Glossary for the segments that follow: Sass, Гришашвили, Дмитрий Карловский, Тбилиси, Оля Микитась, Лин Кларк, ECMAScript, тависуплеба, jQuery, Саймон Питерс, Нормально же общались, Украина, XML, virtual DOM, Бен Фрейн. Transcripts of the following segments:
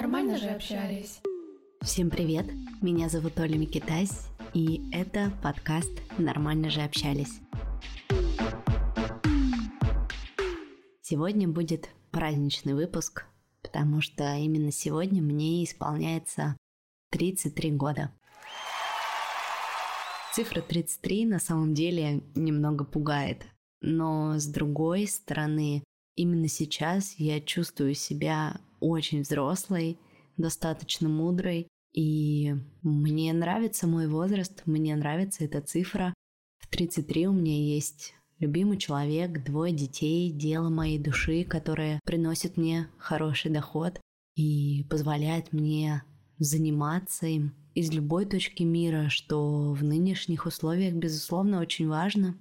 Нормально же общались. Всем привет, меня зовут Оля Микитась, и это подкаст «Нормально же общались». Сегодня будет праздничный выпуск, потому что именно сегодня мне исполняется 33 года. Цифра 33 на самом деле немного пугает, но с другой стороны, именно сейчас я чувствую себя очень взрослой, достаточно мудрой, и мне нравится мой возраст, мне нравится эта цифра. В 33 у меня есть любимый человек, 2 детей, дело моей души, которое приносит мне хороший доход и позволяет мне заниматься им из любой точки мира, что в нынешних условиях, безусловно, очень важно.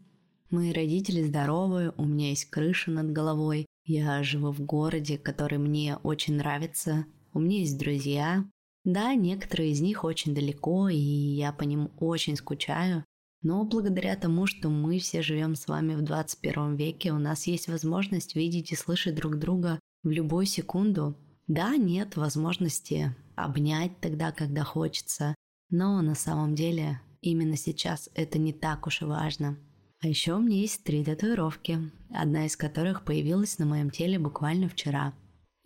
Мои родители здоровы, у меня есть крыша над головой, я живу в городе, который мне очень нравится, у меня есть друзья. Да, некоторые из них очень далеко, и я по ним очень скучаю, но благодаря тому, что мы все живем с вами в 21 веке, у нас есть возможность видеть и слышать друг друга в любую секунду. Да, нет возможности обнять тогда, когда хочется, но на самом деле именно сейчас это не так уж и важно. А еще у меня есть 3 татуировки, одна из которых появилась на моем теле буквально вчера.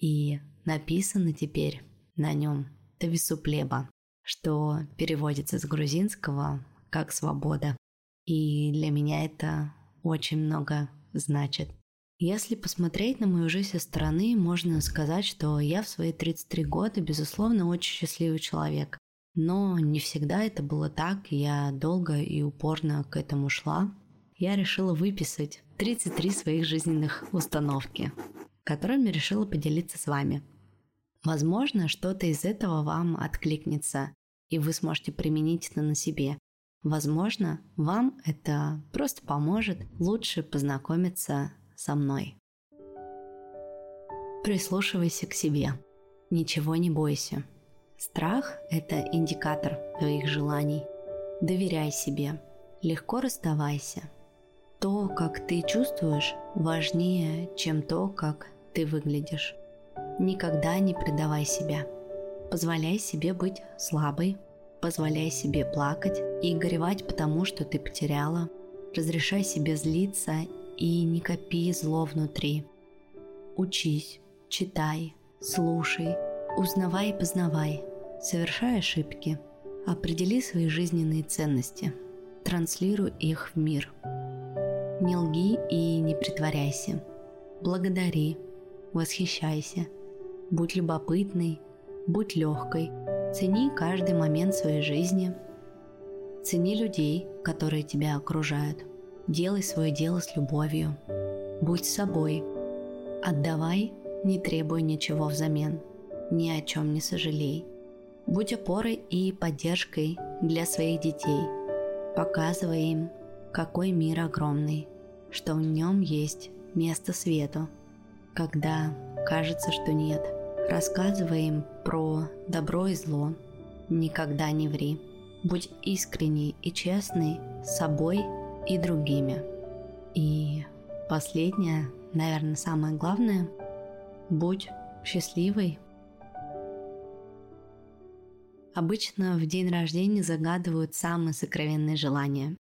И написано теперь на нем «тависуплеба», что переводится с грузинского как «свобода». И для меня это очень много значит. Если посмотреть на мою жизнь со стороны, можно сказать, что я в свои 33 года, безусловно, очень счастливый человек. Но не всегда это было так, я долго и упорно к этому шла. Я решила выписать 33 своих жизненных установки, которыми решила поделиться с вами. Возможно, что-то из этого вам откликнется, и вы сможете применить это на себе. Возможно, вам это просто поможет лучше познакомиться со мной. Прислушивайся к себе. Ничего не бойся. Страх – это индикатор твоих желаний. Доверяй себе. Легко расставайся. То, как ты чувствуешь, важнее, чем то, как ты выглядишь. Никогда не предавай себя. Позволяй себе быть слабой. Позволяй себе плакать и горевать потому, что ты потеряла. Разрешай себе злиться и не копи зло внутри. Учись, читай, слушай, узнавай и познавай. Совершай ошибки. Определи свои жизненные ценности. Транслируй их в мир. Не лги и не притворяйся. Благодари, восхищайся. Будь любопытной, будь легкой. Цени каждый момент своей жизни. Цени людей, которые тебя окружают. Делай свое дело с любовью. Будь собой. Отдавай, не требуя ничего взамен. Ни о чем не сожалей. Будь опорой и поддержкой для своих детей. Показывая им, какой мир огромный, что в нем есть место свету, когда кажется, что нет. Рассказывая им про добро и зло. Никогда не ври. Будь искренней и честной с собой и другими. И последнее, наверное, самое главное, будь счастливой. Обычно в день рождения загадывают самые сокровенные желания.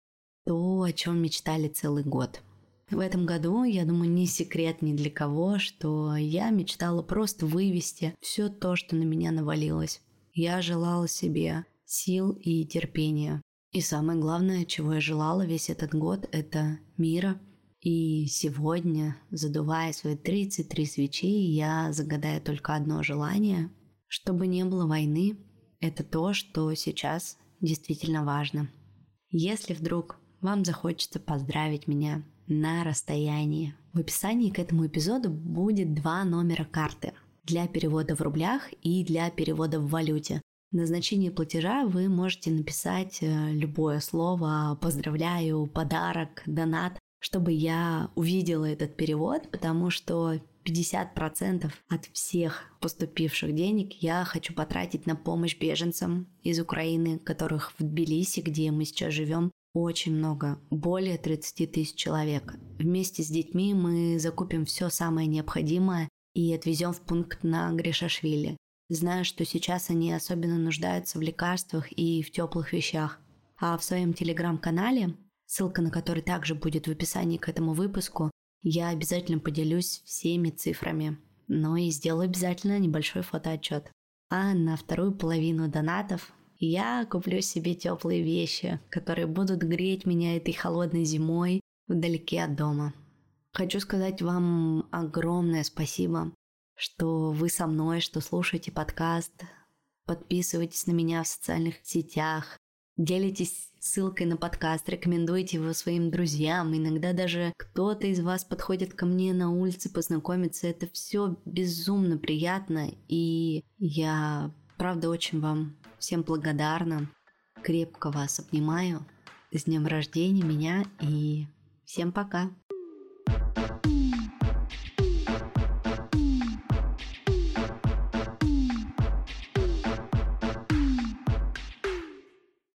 То, о чем мечтали целый год. В этом году, я думаю, не секрет ни для кого, что я мечтала просто вывести все то, что на меня навалилось. Я желала себе сил и терпения. И самое главное, чего я желала весь этот год, это мира. И сегодня, задувая свои 33 свечи, я загадаю только одно желание. Чтобы не было войны. Это то, что сейчас действительно важно. Если вдруг вам захочется поздравить меня на расстоянии, в описании к этому эпизоду будет 2 номера карты для перевода в рублях и для перевода в валюте. На назначение платежа вы можете написать любое слово «поздравляю», «подарок», «донат», чтобы я увидела этот перевод, потому что 50% от всех поступивших денег я хочу потратить на помощь беженцам из Украины, которых в Тбилиси, где мы сейчас живем, очень много, более 30 тысяч человек. Вместе с детьми мы закупим все самое необходимое и отвезем в пункт на Гришашвили. зная, что сейчас они особенно нуждаются в лекарствах и в теплых вещах. А в своем телеграм-канале, ссылка на который также будет в описании к этому выпуску, я обязательно поделюсь всеми цифрами. Ну и сделаю обязательно небольшой фотоотчет. А на вторую половину донатов я куплю себе теплые вещи, которые будут греть меня этой холодной зимой вдалеке от дома. Хочу сказать вам огромное спасибо, что вы со мной, что слушаете подкаст, подписывайтесь на меня в социальных сетях, делитесь ссылкой на подкаст, рекомендуйте его своим друзьям. Иногда даже кто-то из вас подходит ко мне на улице познакомиться. Это все безумно приятно, и я, правда, очень вам всем благодарна. Крепко вас обнимаю. С днем рождения меня и всем пока!